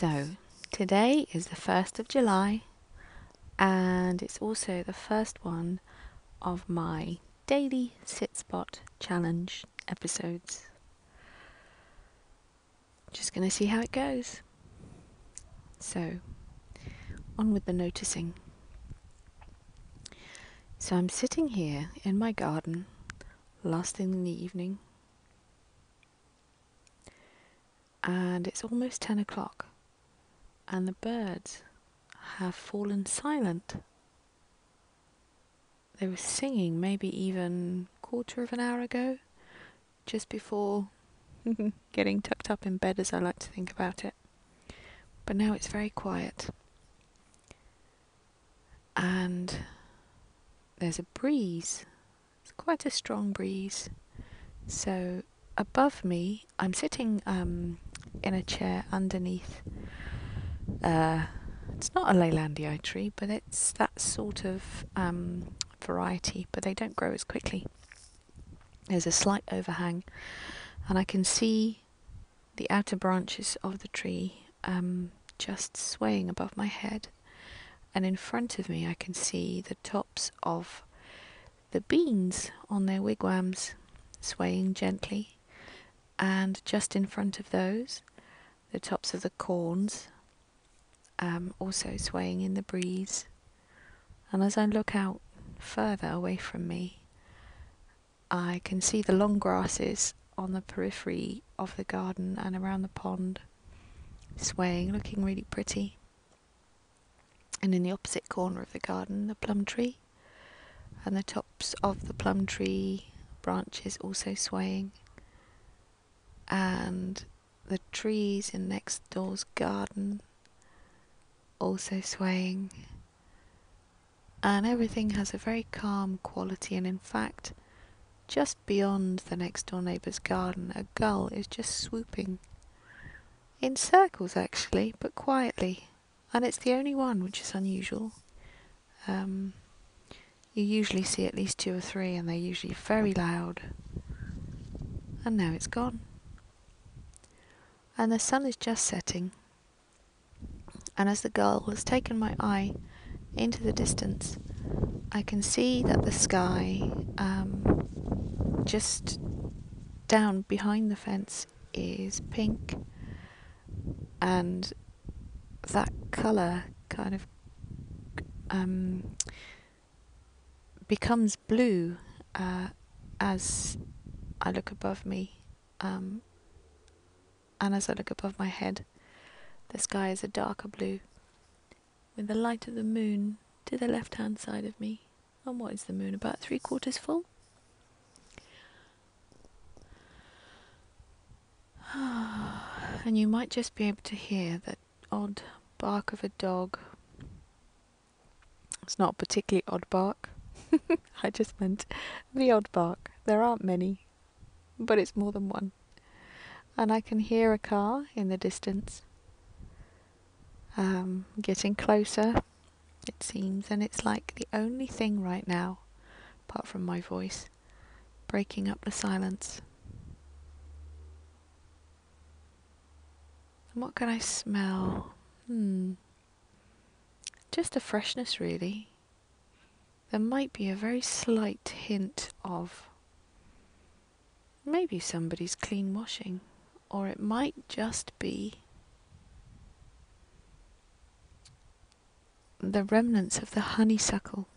So, today is the 1st of July, and it's also the first one of my daily sit spot challenge episodes. Just going to see how it goes. So, on with the noticing. So I'm sitting here in my garden, last thing in the evening, and it's almost 10 o'clock. And the birds have fallen silent. They were singing maybe even a quarter of an hour ago, just before getting tucked up in bed, as I like to think about it. But now it's very quiet. And there's a breeze. It's quite a strong breeze. So above me, I'm sitting in a chair underneath it's not a Leylandii tree, but it's that sort of variety, but they don't grow as quickly. There's a slight overhang, and I can see the outer branches of the tree just swaying above my head, and in front of me I can see the tops of the beans on their wigwams swaying gently, and just in front of those, the tops of the corns also swaying in the breeze. And as I look out further away from me, I can see the long grasses on the periphery of the garden and around the pond swaying, looking really pretty. And in the opposite corner of the garden, the plum tree, and the tops of the plum tree branches also swaying, and the trees in next door's garden also swaying. And everything has a very calm quality, and in fact just beyond the next door neighbour's garden, a gull is just swooping in circles, actually, but quietly, and it's the only one, which is unusual. You usually see at least two or three, and they're usually very loud. And now it's gone, and the sun is just setting. And as the gull has taken my eye into the distance, I can see that the sky just down behind the fence is pink, and that colour kind of becomes blue as I look above me, and as I look above my head, the sky is a darker blue, with the light of the moon to the left-hand side of me. And what is the moon? About 3/4 full? And you might just be able to hear that odd bark of a dog. It's not a particularly odd bark. I just meant the odd bark. There aren't many, but it's more than one. And I can hear a car in the distance. Getting closer, it seems, and it's like the only thing right now, apart from my voice, breaking up the silence. And what can I smell? Just a freshness, really. There might be a very slight hint of maybe somebody's clean washing, or it might just be the remnants of the honeysuckle.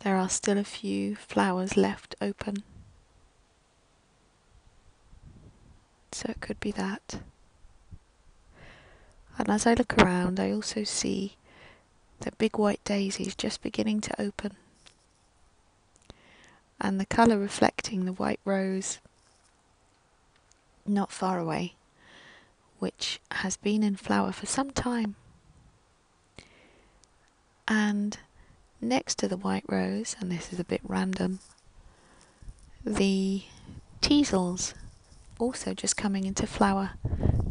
There are still a few flowers left open, so it could be that. And as I look around, I also see the big white daisies just beginning to open, and the colour reflecting the white rose not far away, which has been in flower for some time. And next to the white rose, and this is a bit random, the teasels also just coming into flower.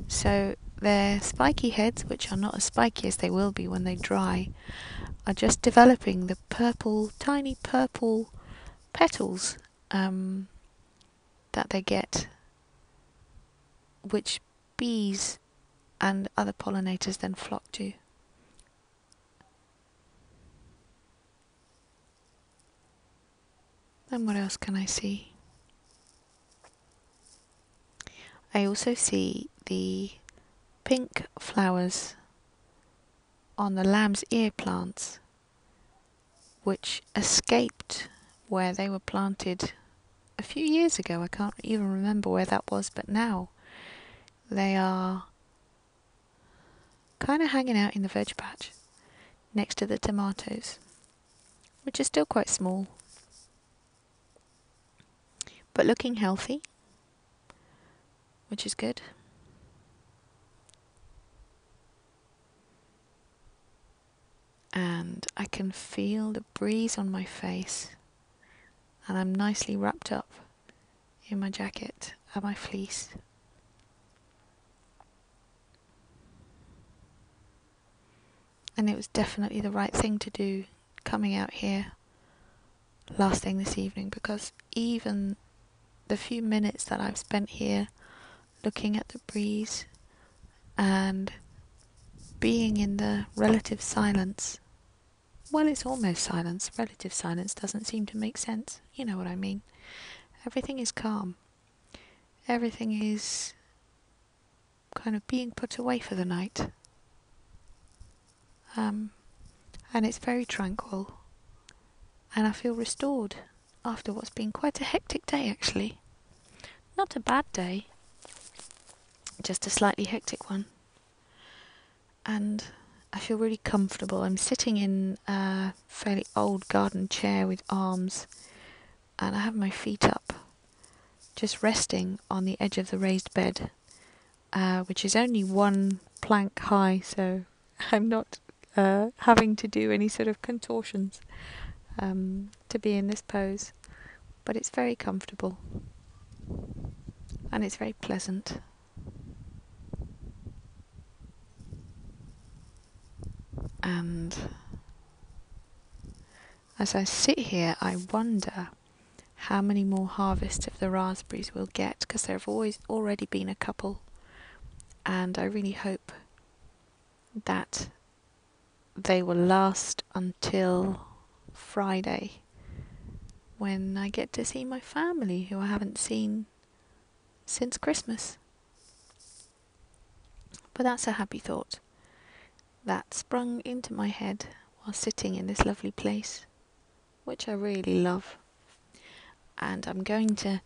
So their spiky heads, which are not as spiky as they will be when they dry, are just developing the purple, tiny purple petals that they get, which bees and other pollinators then flock to. And what else can I see? I also see the pink flowers on the lamb's ear plants, which escaped where they were planted a few years ago. I can't even remember where that was, but now they are kind of hanging out in the veg patch next to the tomatoes, which are still quite small, but looking healthy, which is good. And I can feel the breeze on my face, and I'm nicely wrapped up in my jacket and my fleece. And it was definitely the right thing to do, coming out here last thing this evening, because even the few minutes that I've spent here looking at the breeze and being in the relative silence, well, it's almost silence. Relative silence doesn't seem to make sense. You know what I mean. Everything is calm. Everything is kind of being put away for the night. And it's very tranquil. And I feel restored after what's been quite a hectic day, actually. Not a bad day, just a slightly hectic one. And I feel really comfortable. I'm sitting in a fairly old garden chair with arms, and I have my feet up, just resting on the edge of the raised bed, which is only one plank high, so I'm not having to do any sort of contortions to be in this pose. But it's very comfortable, and it's very pleasant. And as I sit here, I wonder how many more harvests of the raspberries we'll get, because there have already been a couple, and I really hope that they will last until Friday, when I get to see my family, who I haven't seen since Christmas. But that's a happy thought that sprung into my head while sitting in this lovely place, which I really love. And I'm going to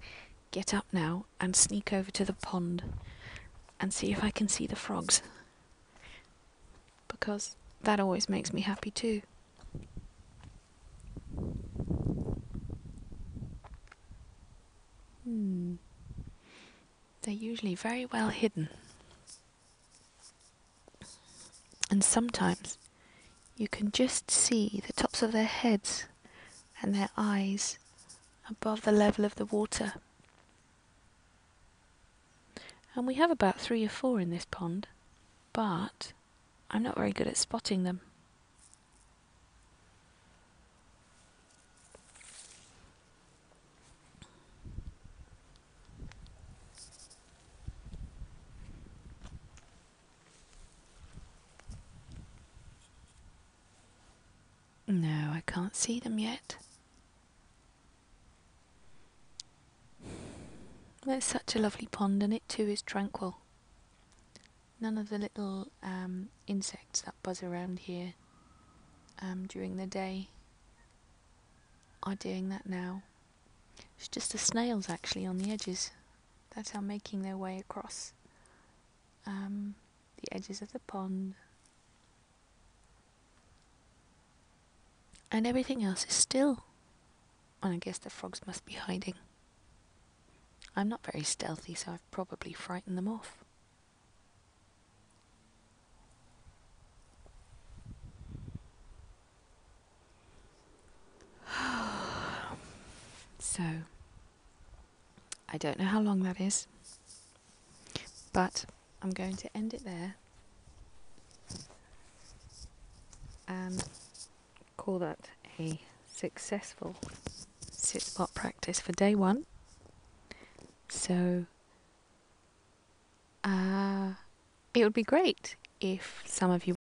get up now and sneak over to the pond and see if I can see the frogs, because that always makes me happy too. They're usually very well hidden. And sometimes you can just see the tops of their heads and their eyes above the level of the water. And we have about 3 or 4 in this pond, but I'm not very good at spotting them. No, I can't see them yet. It's such a lovely pond, and it too is tranquil. None of the little insects that buzz around here during the day are doing that now. It's just the snails, actually, on the edges that are making their way across the edges of the pond. And everything else is still. And I guess the frogs must be hiding. I'm not very stealthy, so I've probably frightened them off. So, I don't know how long that is, but I'm going to end it there and call that a successful sit pot practice for day 1. So it would be great if some of you